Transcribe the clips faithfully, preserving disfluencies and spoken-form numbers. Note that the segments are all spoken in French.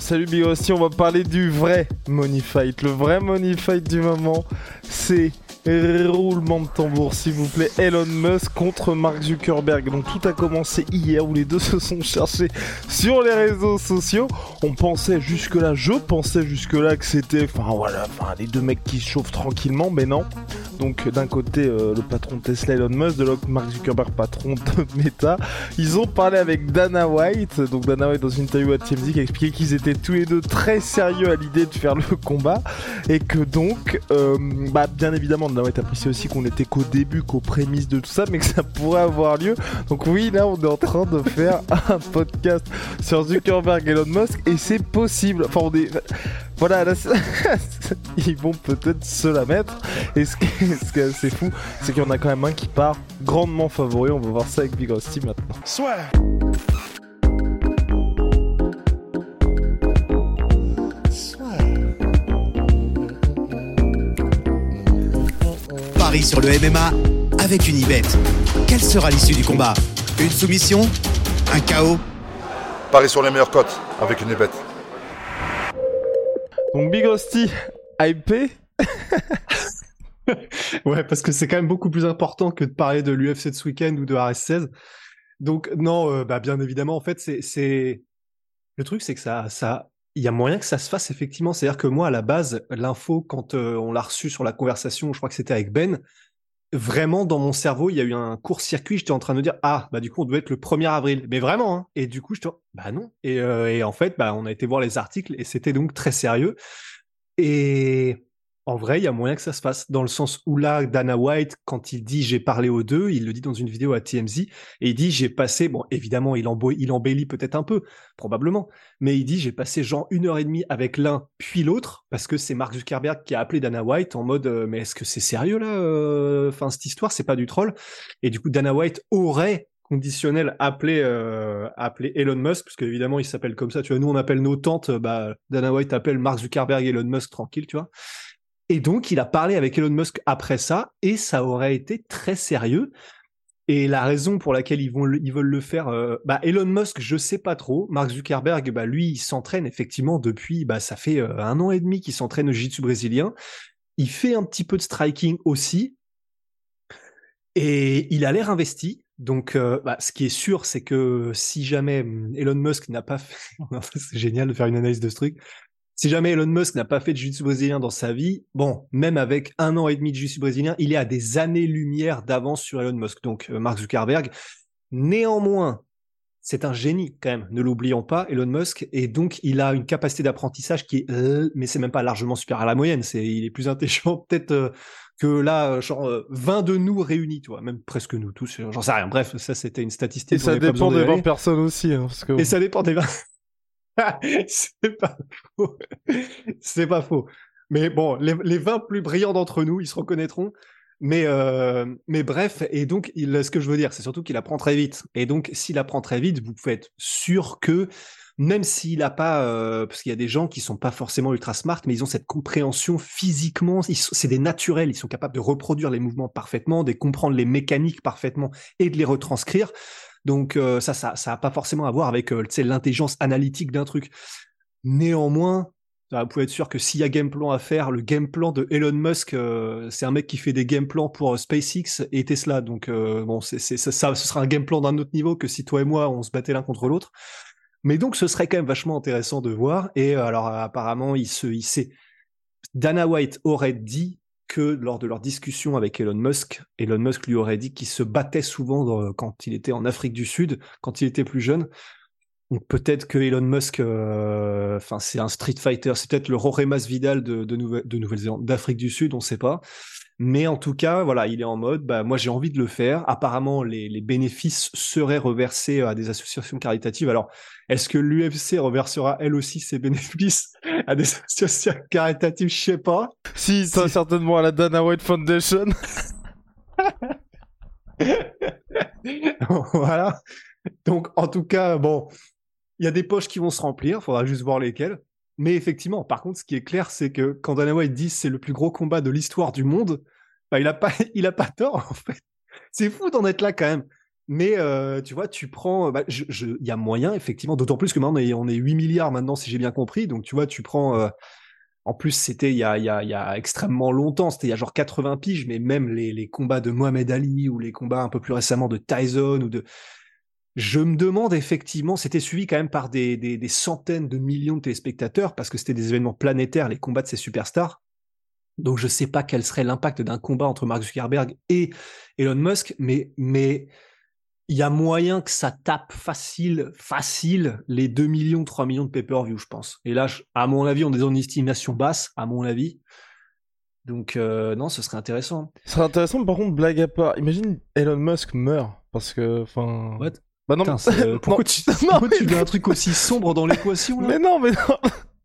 Salut Big Rossi, on va parler du vrai money fight. Le vrai money fight du moment, c'est roulement de tambour, s'il vous plaît. Elon Musk contre Mark Zuckerberg. Donc tout a commencé hier où les deux se sont cherchés sur les réseaux sociaux. On pensait jusque-là, je pensais jusque-là que c'était, enfin voilà, enfin, les deux mecs qui se chauffent tranquillement, mais non. Donc d'un côté euh, le patron de Tesla, Elon Musk, de l'autre Mark Zuckerberg, patron de Meta. Ils ont parlé avec Dana White, donc Dana White dans une interview à T M Z qui a expliqué qu'ils étaient tous les deux très sérieux à l'idée de faire le combat et que donc euh, bah, bien évidemment Dana White appréciait aussi qu'on était qu'au début, qu'aux prémices de tout ça, mais que ça pourrait avoir lieu. Donc oui, là on est en train de faire un podcast sur Zuckerberg et Elon Musk et c'est possible, enfin on est... Voilà, là, ils vont peut-être se la mettre. Et ce qui est assez fou, c'est qu'il y en a quand même un qui part grandement favori. On va voir ça avec Big Rusty maintenant. Soit. Paris sur le M M A avec une Unibet. Quelle sera l'issue du combat ? Une soumission ? Un K O ? Paris sur les meilleures cotes avec une Unibet. Donc Big Rusty, hypé. Ouais, parce que c'est quand même beaucoup plus important que de parler de l'U F C de ce week-end ou de R S seize. Donc non, euh, bah bien évidemment, en fait, c'est, c'est... le truc, c'est que ça, ça, il y a moyen que ça se fasse effectivement. C'est-à-dire que moi, à la base, l'info, quand euh, on l'a reçue sur la conversation, je crois que c'était avec Ben, vraiment dans mon cerveau, il y a eu un court-circuit. J'étais en train de dire ah bah du coup on doit être le premier avril, mais vraiment. Hein. Et du coup je te bah non. Et, euh, et en fait bah on a été voir les articles et c'était donc très sérieux. Et en vrai il y a moyen que ça se fasse dans le sens où là Dana White quand il dit j'ai parlé aux deux, il le dit dans une vidéo à T M Z et il dit j'ai passé bon évidemment il, embo- il embellit peut-être un peu probablement, mais il dit j'ai passé genre une heure et demie avec l'un puis l'autre. Parce que c'est Mark Zuckerberg qui a appelé Dana White en mode euh, « Mais est-ce que c'est sérieux là euh, Enfin, cette histoire, c'est pas du troll ?» Et du coup, Dana White aurait, conditionnel, appelé, euh, appelé Elon Musk, parce qu'évidemment, il s'appelle comme ça. Tu vois, nous, on appelle nos tantes, bah, Dana White appelle Mark Zuckerberg et Elon Musk tranquille, tu vois. Et donc, il a parlé avec Elon Musk après ça, et ça aurait été très sérieux. Et la raison pour laquelle ils vont, ils veulent le faire, euh, bah Elon Musk, je sais pas trop. Mark Zuckerberg, bah lui, il s'entraîne effectivement depuis, bah ça fait euh, un an et demi qu'il s'entraîne au jiu-jitsu brésilien. Il fait un petit peu de striking aussi, et il a l'air investi. Donc, euh, bah, ce qui est sûr, c'est que si jamais Elon Musk n'a pas fait, c'est génial de faire une analyse de ce truc. Si jamais Elon Musk n'a pas fait de jiu-jitsu brésilien dans sa vie, bon, même avec un an et demi de jiu-jitsu brésilien, il est à des années-lumière d'avance sur Elon Musk, donc euh, Mark Zuckerberg. Néanmoins, c'est un génie quand même, ne l'oublions pas, Elon Musk, et donc il a une capacité d'apprentissage qui est, euh, mais c'est même pas largement supérieure à la moyenne, c'est, il est plus intelligent peut-être euh, que là, genre euh, vingt de nous réunis, toi, même presque nous tous, j'en sais rien, bref, ça c'était une statistique. Et ça dépend des vingt personnes aussi. Hein, parce que... Et ça dépend des vingt... c'est pas faux. C'est pas faux. Mais bon, les, les vingt plus brillants d'entre nous, ils se reconnaîtront. Mais, euh, mais bref, et donc, il, ce que je veux dire, c'est surtout qu'il apprend très vite. Et donc, s'il apprend très vite, vous pouvez être sûr que, même s'il a pas... Euh, parce qu'il y a des gens qui sont pas forcément ultra smart, mais ils ont cette compréhension physiquement. Ils sont, c'est des naturels. Ils sont capables de reproduire les mouvements parfaitement, de comprendre les mécaniques parfaitement et de les retranscrire. Donc euh, ça, ça, ça a pas forcément à voir avec euh, l'intelligence analytique d'un truc. Néanmoins, vous pouvez être sûr que s'il y a game plan à faire, le game plan de Elon Musk, euh, c'est un mec qui fait des game plans pour euh, SpaceX et Tesla. Donc euh, bon, c'est, c'est, ça, ça, ce sera un game plan d'un autre niveau que si toi et moi on se battait l'un contre l'autre. Mais donc ce serait quand même vachement intéressant de voir. Et euh, alors apparemment, il se, il sait. Dana White aurait dit que lors de leur discussion avec Elon Musk, Elon Musk lui aurait dit qu'il se battait souvent dans, quand il était en Afrique du Sud, quand il était plus jeune. Donc peut-être que Elon Musk, euh, c'est un street fighter, c'est peut-être le Rory Masvidal de, de, Nouvel- de Nouvelle-Zélande, d'Afrique du Sud, on ne sait pas. Mais en tout cas, voilà, il est en mode, bah, moi j'ai envie de le faire. Apparemment, les, les bénéfices seraient reversés à des associations caritatives. Alors, est-ce que l'U F C reversera elle aussi ses bénéfices à des associations caritatives? Je sais pas. Si, ça si. Certainement à la Dana White Foundation. Voilà. Donc, en tout cas, bon, il y a des poches qui vont se remplir. Il faudra juste voir lesquelles. Mais effectivement, par contre, ce qui est clair, c'est que quand Dana White dit c'est le plus gros combat de l'histoire du monde, bah, il a pas, il a pas tort, en fait. C'est fou d'en être là, quand même. Mais, euh, tu vois, tu prends, bah, je, je, y a moyen, effectivement, d'autant plus que maintenant, on est, on est huit milliards maintenant, si j'ai bien compris. Donc, tu vois, tu prends, euh, en plus, c'était il y a, il y a, il y a extrêmement longtemps, c'était il y a genre quatre-vingts piges, mais même les, les combats de Mohamed Ali ou les combats un peu plus récemment de Tyson ou de, je me demande effectivement, c'était suivi quand même par des, des, des centaines de millions de téléspectateurs parce que c'était des événements planétaires, les combats de ces superstars. Donc je sais pas quel serait l'impact d'un combat entre Mark Zuckerberg et Elon Musk, mais mais il y a moyen que ça tape facile, facile les deux millions, trois millions de pay-per-view, je pense. Et là, je, à mon avis, on est dans une estimation basse, à mon avis. Donc euh, non, ce serait intéressant. Ce serait intéressant, par contre, blague à part. Imagine Elon Musk meurt parce que, enfin. What? Bah non, putain, mais... euh, pourquoi non. tu, non, pourquoi mais... tu mets un truc aussi sombre dans l'équation là ? Mais non, mais non.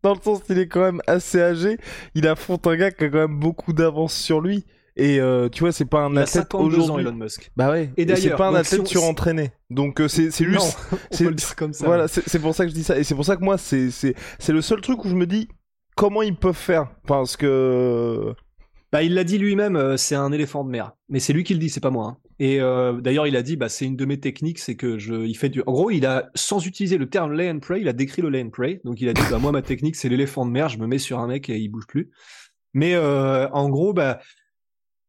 Dans le sens, il est quand même assez âgé. Il affronte un gars qui a quand même beaucoup d'avance sur lui. Et euh, tu vois, c'est pas un il athlète aujourd'hui. Ans, Elon Musk. Bah ouais. Et, et c'est pas un athlète si on... surentraîné. Donc euh, c'est c'est juste. Non, on c'est... peut le dire comme ça. Voilà, c'est, c'est pour ça que je dis ça. Et c'est pour ça que moi, c'est c'est c'est le seul truc où je me dis comment ils peuvent faire, parce que. Bah, il l'a dit lui-même, euh, c'est un éléphant de mer. Mais c'est lui qui le dit, c'est pas moi. Hein. Et euh, d'ailleurs, il a dit, bah, c'est une de mes techniques, c'est que je, il fait du. En gros, il a, sans utiliser le terme lay and pray, il a décrit le lay and pray. Donc, il a dit, bah, moi, ma technique, c'est l'éléphant de mer. Je me mets sur un mec et il bouge plus. Mais euh, en gros, bah,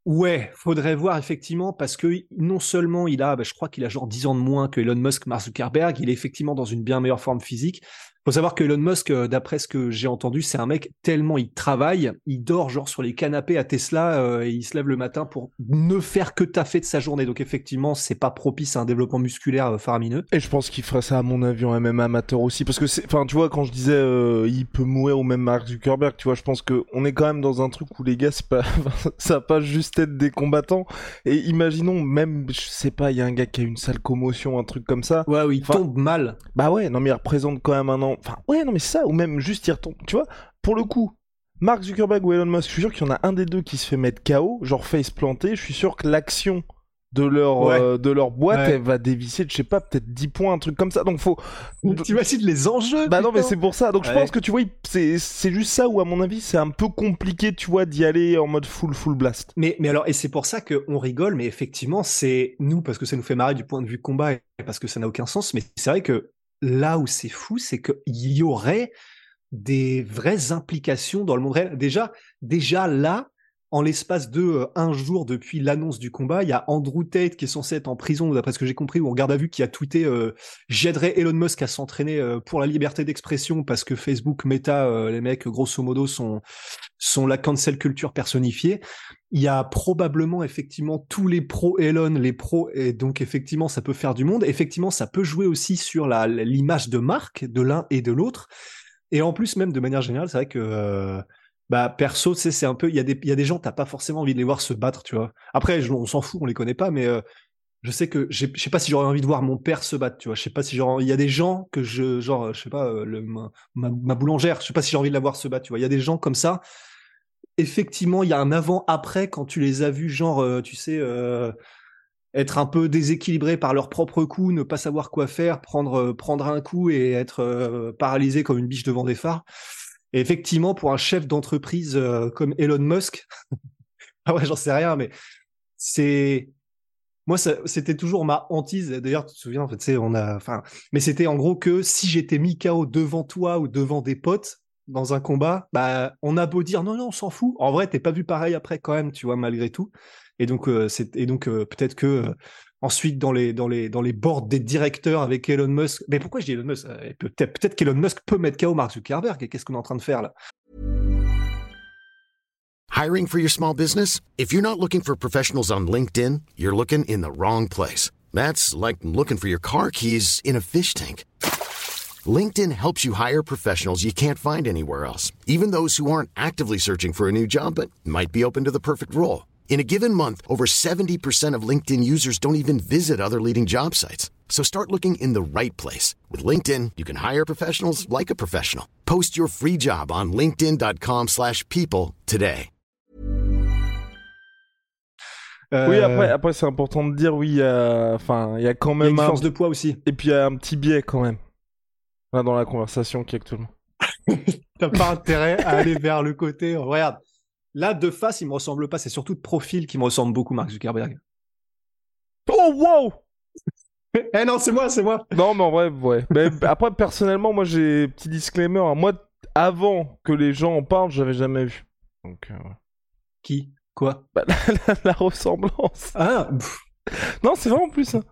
ouais, faudrait voir effectivement, parce que non seulement il a, bah, je crois qu'il a genre dix ans de moins que Elon Musk, Mark Zuckerberg. Il est effectivement dans une bien meilleure forme physique. Faut savoir que Elon Musk, d'après ce que j'ai entendu, c'est un mec tellement il travaille, il dort genre sur les canapés à Tesla euh, et il se lève le matin pour ne faire que taffer de sa journée. Donc effectivement, c'est pas propice à un développement musculaire euh, faramineux. Et je pense qu'il ferait ça à mon avis en M M A amateur aussi, parce que c'est, enfin tu vois, quand je disais euh, il peut mourir ou même Mark Zuckerberg, tu vois, je pense que on est quand même dans un truc où les gars c'est pas, ça va pas juste être des combattants. Et imaginons même, je sais pas, il y a un gars qui a une sale commotion, un truc comme ça. Ouais, oui, il enfin, tombe mal. Bah ouais, non mais il représente quand même un an. Enfin, ouais, non, mais c'est ça, ou même juste il retombe. Tu vois, pour le coup, Mark Zuckerberg ou Elon Musk, je suis sûr qu'il y en a un des deux qui se fait mettre K O, genre face planté. Je suis sûr que l'action de leur, ouais. euh, de leur boîte, ouais. elle va dévisser, je sais pas, peut-être dix points, un truc comme ça. Donc, faut. Tu imagines les enjeux. Bah putain. Non, mais c'est pour ça. Donc, ouais. Je pense que tu vois, c'est, c'est juste ça où, à mon avis, c'est un peu compliqué, tu vois, d'y aller en mode full, full blast. Mais, mais alors, et c'est pour ça qu'on rigole, mais effectivement, c'est nous, parce que ça nous fait marrer du point de vue combat et parce que ça n'a aucun sens, mais c'est vrai que. Là où c'est fou, c'est qu'il y aurait des vraies implications dans le monde réel. Déjà, déjà là, en l'espace de euh, un jour depuis l'annonce du combat, il y a Andrew Tate qui est censé être en prison, d'après ce que j'ai compris, ou en garde à vue, qui a tweeté euh, « J'aiderai Elon Musk à s'entraîner euh, pour la liberté d'expression parce que Facebook, Meta, euh, les mecs, grosso modo, sont, sont la cancel culture personnifiée ». Il y a probablement effectivement tous les pros Elon, les pros, et donc effectivement ça peut faire du monde. Effectivement, ça peut jouer aussi sur la, l'image de marque de l'un et de l'autre. Et en plus, même de manière générale, c'est vrai que euh, bah perso, tu sais, c'est un peu, il y a des, il y a des gens, t'as pas forcément envie de les voir se battre, tu vois. Après, je, on s'en fout, on les connaît pas, mais euh, je sais que je sais pas si j'aurais envie de voir mon père se battre, tu vois. Je sais pas si genre il y a des gens que je, genre, je sais pas, le, ma, ma, ma boulangère, je sais pas si j'ai envie de la voir se battre, tu vois. Il y a des gens comme ça. Effectivement, il y a un avant-après quand tu les as vus, genre, euh, tu sais, euh, être un peu déséquilibrés par leur propre coup, ne pas savoir quoi faire, prendre, euh, prendre un coup et être euh, paralysé comme une biche devant des phares. Et effectivement, pour un chef d'entreprise euh, comme Elon Musk, ah ouais, j'en sais rien, mais c'est. Moi, ça, c'était toujours ma hantise. D'ailleurs, tu te souviens, en fait, tu sais, on a. Enfin, mais c'était en gros que si j'étais mis K O devant toi ou devant des potes, dans un combat, bah, on a beau dire non, non, on s'en fout. En vrai, t'es pas vu pareil après quand même, tu vois, malgré tout. Et donc, euh, c'est, et donc euh, peut-être que euh, ensuite, dans les, dans, les, dans les boards des directeurs avec Elon Musk... Mais pourquoi je dis Elon Musk ? Peut-être, peut-être qu'Elon Musk peut mettre K O Mark Zuckerberg. Et qu'est-ce qu'on est en train de faire, là ? Hiring for your small business ? If you're not looking for professionals on LinkedIn, you're looking in the wrong place. That's like looking for your car keys in a fish tank. LinkedIn helps you hire professionals you can't find anywhere else, even those who aren't actively searching for a new job but might be open to the perfect role. In a given month, over seventy percent of LinkedIn users don't even visit other leading job sites. So start looking in the right place. With LinkedIn, you can hire professionals like a professional. Post your free job on linkedin dot com slash people today. Euh... Oui, après, après c'est important de dire, oui, euh, enfin, il y a quand même... Il y a une force un... de poids aussi. Et puis il y a un petit biais quand même, là, dans la conversation qui est actuellement. T'as pas intérêt à aller vers le côté, regarde. Là, de face, il me ressemble pas. C'est surtout de profil qui me ressemble beaucoup, Mark Zuckerberg. Oh, wow! Eh non, c'est moi, c'est moi. Non, mais en vrai, ouais. Mais après, personnellement, moi, j'ai petit disclaimer. Hein. Moi, avant que les gens en parlent, j'avais jamais vu. Donc, euh, ouais. Qui? Quoi? Bah, la, la, la ressemblance. Ah. Non, c'est vrai en plus. Hein.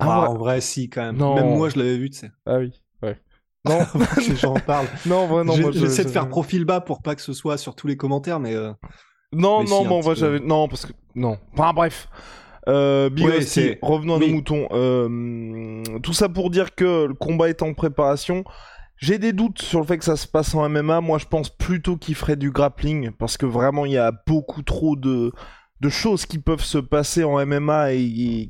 Ah, ah, en vrai, si, quand même. Non. Même moi, je l'avais vu, tu sais. Ah oui, ouais. Non, j'en parle. Non, vrai, non, moi, j'essaie je, de faire je... profil bas pour pas que ce soit sur tous les commentaires, mais. Euh... Non, mais non, si, moi, moi j'avais. Non, parce que. Non. Enfin, bref. Euh, Big ouais, Hostie, revenons à oui. nos moutons. Euh, tout ça pour dire que le combat est en préparation. J'ai des doutes sur le fait que ça se passe en M M A. Moi, je pense plutôt qu'il ferait du grappling, parce que vraiment, il y a beaucoup trop de, de choses qui peuvent se passer en M M A et, et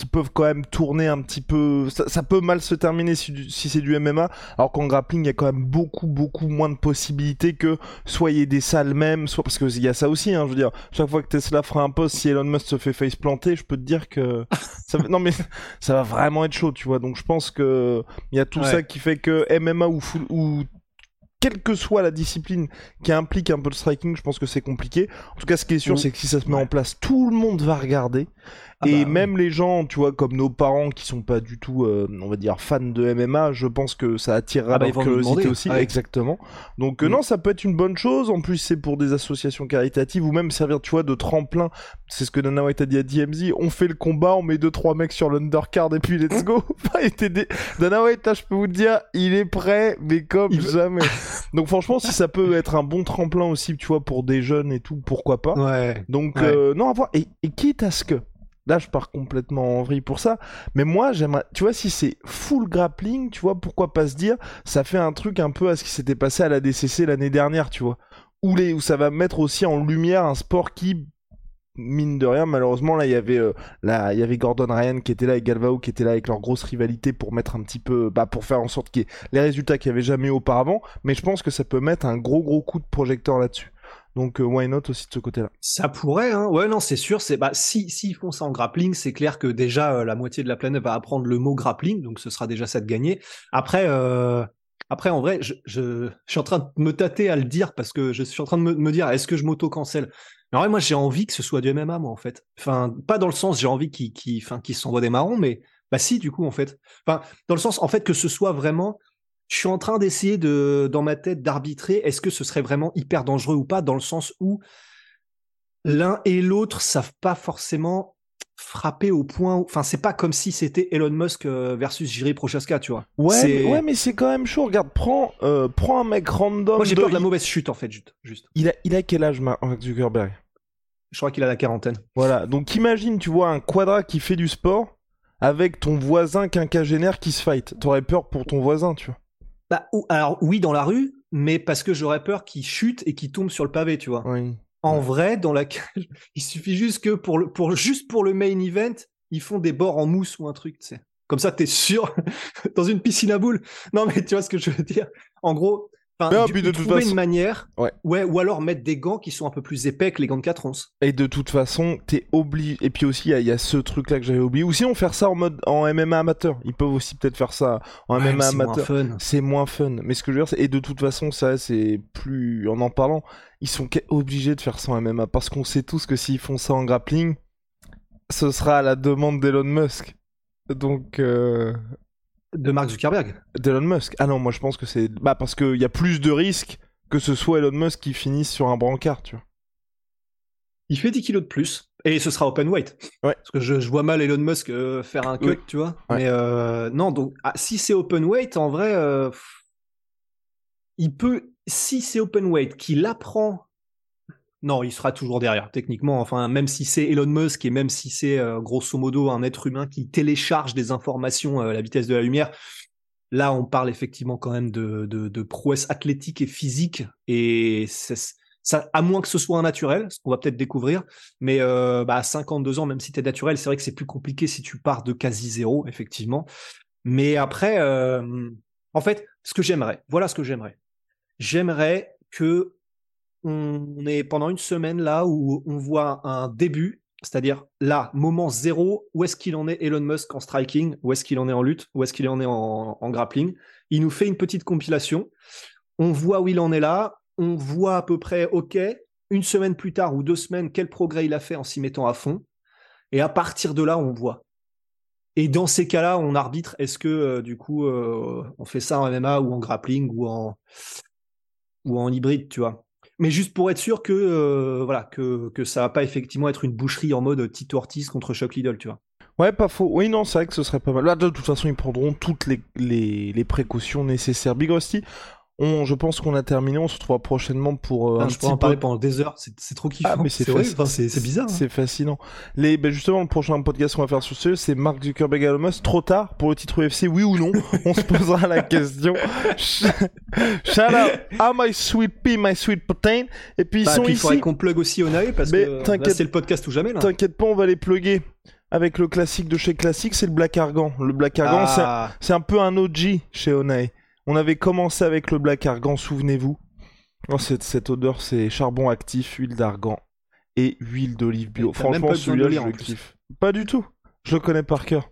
qui peuvent quand même tourner un petit peu... Ça, ça peut mal se terminer si, si c'est du M M A, alors qu'en grappling, il y a quand même beaucoup, beaucoup moins de possibilités que soit il y ait des salles même, soit... Parce qu'il y a ça aussi, hein, je veux dire, chaque fois que Tesla fera un post, si Elon Musk se fait face planter, je peux te dire que... ça va... Non mais ça va vraiment être chaud, tu vois, donc je pense que il y a tout ouais. ça qui fait que M M A ou... Full... ou... quelle que soit la discipline qui implique un peu le striking, je pense que c'est compliqué. En tout cas, ce qui est sûr, c'est que si ça se met ouais. en place, tout le monde va regarder. Ah et bah, même oui. les gens, tu vois, comme nos parents qui sont pas du tout, euh, on va dire, fans de M M A, je pense que ça attirera ah bah, leur curiosité aussi. Ah, exactement. Donc, euh, oui. non, ça peut être une bonne chose. En plus, c'est pour des associations caritatives ou même servir, tu vois, de tremplin. C'est ce que Dana White a dit à T M Z. On fait le combat, on met deux, trois mecs sur l'undercard et puis let's go. Dana White, là, je peux vous dire, il est prêt, mais comme il... jamais. Donc franchement, si ça peut être un bon tremplin aussi, tu vois, pour des jeunes et tout, pourquoi pas. Ouais, donc ouais. Euh, non, à voir. Et, et quitte à ce que, là, je pars complètement en vrille pour ça. Mais moi, j'aimerais, tu vois, si c'est full grappling, tu vois, pourquoi pas se dire, ça fait un truc un peu à ce qui s'était passé à la D C C l'année dernière, tu vois, où les, où ça va mettre aussi en lumière un sport qui mine de rien, malheureusement, là, il y avait, euh, là, il y avait Gordon Ryan qui était là et Galvao qui était là avec leur grosse rivalité pour mettre un petit peu, bah, pour faire en sorte qu'il y ait les résultats qu'il n'y avait jamais auparavant. Mais je pense que ça peut mettre un gros, gros coup de projecteur là-dessus. Donc, euh, why not aussi de ce côté-là. Ça pourrait, hein. Ouais, non, c'est sûr. C'est, bah, si, si ils font ça en grappling, c'est clair que déjà, euh, la moitié de la planète va apprendre le mot grappling. Donc, ce sera déjà ça de gagner. Après, euh, après, en vrai, je, je, je suis en train de me tâter à le dire parce que je suis en train de me, me dire, est-ce que je m'auto-cancel? En vrai, moi, j'ai envie que ce soit du M M A, moi, en fait. Enfin, pas dans le sens, j'ai envie qu'il, qu'il, enfin, qu'il s'envoie des marrons, mais bah si, du coup, en fait. Enfin, dans le sens, en fait, que ce soit vraiment... Je suis en train d'essayer, de, dans ma tête, d'arbitrer est-ce que ce serait vraiment hyper dangereux ou pas, dans le sens où l'un et l'autre savent pas forcément frapper au point... Où... Enfin, c'est pas comme si c'était Elon Musk versus Jiri Prochaska, tu vois. Ouais, c'est... Mais, ouais, mais c'est quand même chaud. Regarde, prends, euh, prends un mec random... Moi, j'ai de... peur de la mauvaise chute, en fait, juste. Il a, il a quel âge, Mark Zuckerberg? Je crois qu'il a la quarantaine. Voilà, donc imagine, tu vois, un quadra qui fait du sport avec ton voisin quinquagénaire qui se fight. T'aurais peur pour ton voisin, tu vois. Bah, ou, alors, oui, dans la rue, mais parce que j'aurais peur qu'il chute et qu'il tombe sur le pavé, tu vois. Oui. En ouais. vrai, dans la cage, il suffit juste que pour le, pour, juste pour le main event, ils font des bords en mousse ou un truc, tu sais. Comme ça, t'es sûr, dans une piscine à boules. Non, mais tu vois ce que je veux dire. En gros, enfin, du, de trouver façon... une manière, ouais. ouais, ou alors mettre des gants qui sont un peu plus épais que les gants de quatre onces. Et de toute façon, t'es obligé. Et puis aussi, il y, y a ce truc-là que j'avais oublié. Ou sinon, faire ça en mode en M M A amateur. Ils peuvent aussi peut-être faire ça en ouais, M M A c'est amateur. Moins fun. C'est moins fun. Mais ce que je veux dire, c'est... et de toute façon, ça, c'est plus en en parlant. Ils sont obligés de faire ça en M M A parce qu'on sait tous que s'ils font ça en grappling, ce sera à la demande d'Elon Musk. Donc, euh... de Mark Zuckerberg, d'Elon Musk. Ah non, moi je pense que c'est bah parce que il y a plus de risques que ce soit Elon Musk qui finisse sur un brancard, tu vois. Il fait dix kilos de plus et ce sera open weight. Ouais. Parce que je, je vois mal Elon Musk euh, faire un cut, oui. tu vois. Ouais. Mais euh, non, donc ah, si c'est open weight, en vrai, euh, il peut. Si c'est open weight, qu'il apprend, non, il sera toujours derrière, techniquement. Enfin, même si c'est Elon Musk et même si c'est, euh, grosso modo, un être humain qui télécharge des informations à la vitesse de la lumière, là, on parle effectivement quand même de, de, de prouesse athlétique et physique. Et c'est, Ça, à moins que ce soit un naturel, ce qu'on va peut-être découvrir, mais euh, bah, à cinquante-deux ans, même si tu es naturel, c'est vrai que c'est plus compliqué si tu pars de quasi zéro, effectivement. Mais après, euh, en fait, ce que j'aimerais, voilà ce que j'aimerais. J'aimerais que on est pendant une semaine là où on voit un début, c'est-à-dire là, moment zéro, où est-ce qu'il en est Elon Musk en striking, où est-ce qu'il en est en lutte, où est-ce qu'il en est en, en grappling. Il nous fait une petite compilation, on voit où il en est là, on voit à peu près, ok, une semaine plus tard ou deux semaines, quel progrès il a fait en s'y mettant à fond, et à partir de là, on voit. Et dans ces cas-là, on arbitre, est-ce que euh, du coup, euh, on fait ça en M M A ou en grappling ou en, ou en hybride, tu vois. Mais juste pour être sûr que, euh, voilà, que, que ça va pas effectivement être une boucherie en mode Tito Ortiz contre Chuck Liddell, tu vois. Ouais, pas faux. Oui, non, c'est vrai que ce serait pas mal. Là, de toute façon, ils prendront toutes les, les, les précautions nécessaires. Big Rusty, on, je pense qu'on a terminé, on se retrouvera prochainement pour euh, ah, un je petit peu... Je pourrais en parler pendant des heures, c'est, c'est trop kiffant, ah, mais c'est, c'est, faci... enfin, c'est, c'est bizarre. Hein. C'est fascinant. Les, ben justement, le prochain podcast qu'on va faire sur ce, c'est Mark Zuckerberg Elon Musk, trop tard pour le titre U F C, oui ou non, on se posera la question. Shout out à my sweet pea, my sweet protein. Et puis ils bah, sont puis, ici... Il faudrait qu'on plug aussi Onaé, parce mais que là, c'est le podcast ou jamais. Là. T'inquiète pas, on va les plugger. Avec le classique de chez Classique, c'est le Black Argan. Le Black Argan, ah. c'est, un, c'est un peu un O G chez Onaé. On avait commencé avec le Black Argan, souvenez-vous. Oh, cette, cette odeur, c'est charbon actif, huile d'argan et huile d'olive bio. Franchement, celui-là, je le kiffe. Pas du tout. Je le connais par cœur.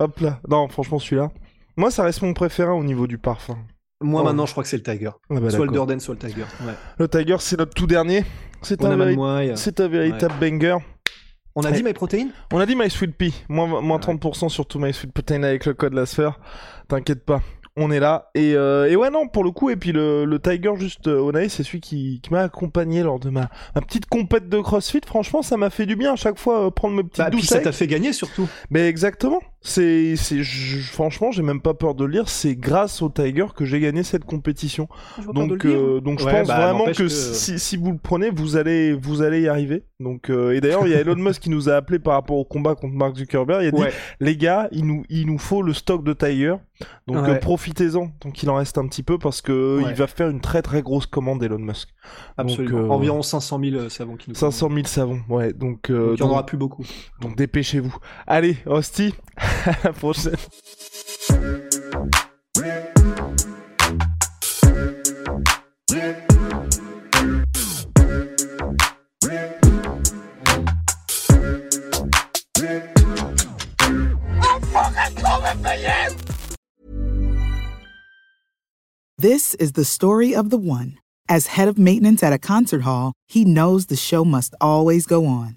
Hop là. Non, franchement, celui-là. Moi, ça reste mon préféré au niveau du parfum. Moi, oh. maintenant, je crois que c'est le Tiger. Ah bah, soit d'accord. le Dordaine, soit le Tiger. Ouais. Le Tiger, c'est notre tout dernier. C'est, un, vérit... moi, et... c'est un véritable ouais. banger. On a dit My Protein ? On a dit My Sweet Pea. Moins, moins trente pour cent sur tout My Sweet Protein avec le code Lasfer. T'inquiète pas. On est là. Et, euh, et ouais, non, pour le coup. Et puis le, le Tiger, juste euh, Onaé, c'est celui qui, qui m'a accompagné lors de ma, ma petite compète de CrossFit. Franchement, ça m'a fait du bien à chaque fois euh, prendre mes petites bah, douces. Et puis ça avec. T'a fait gagner surtout. Mais exactement. C'est, c'est, je, franchement, j'ai même pas peur de le dire. C'est grâce au Tiger que j'ai gagné cette compétition. Je donc, euh, donc je ouais, pense bah, vraiment que, que... Si, si vous le prenez, vous allez, vous allez y arriver. Donc, euh, et d'ailleurs, il y a Elon Musk qui nous a appelé par rapport au combat contre Mark Zuckerberg. Il a ouais. dit, les gars, il nous, il nous faut le stock de Tiger. Donc ouais. euh, profitez-en, donc il en reste un petit peu parce que ouais. il va faire une très très grosse commande Elon Musk. Absolument, donc, euh, environ cinq cent mille savons qui nous cinq cent mille savons, ouais, donc... Euh, donc il n'y en aura plus beaucoup. Donc dépêchez-vous. Allez, Rusty, à la prochaine. This is the story of the one. As head of maintenance at a concert hall, he knows the show must always go on.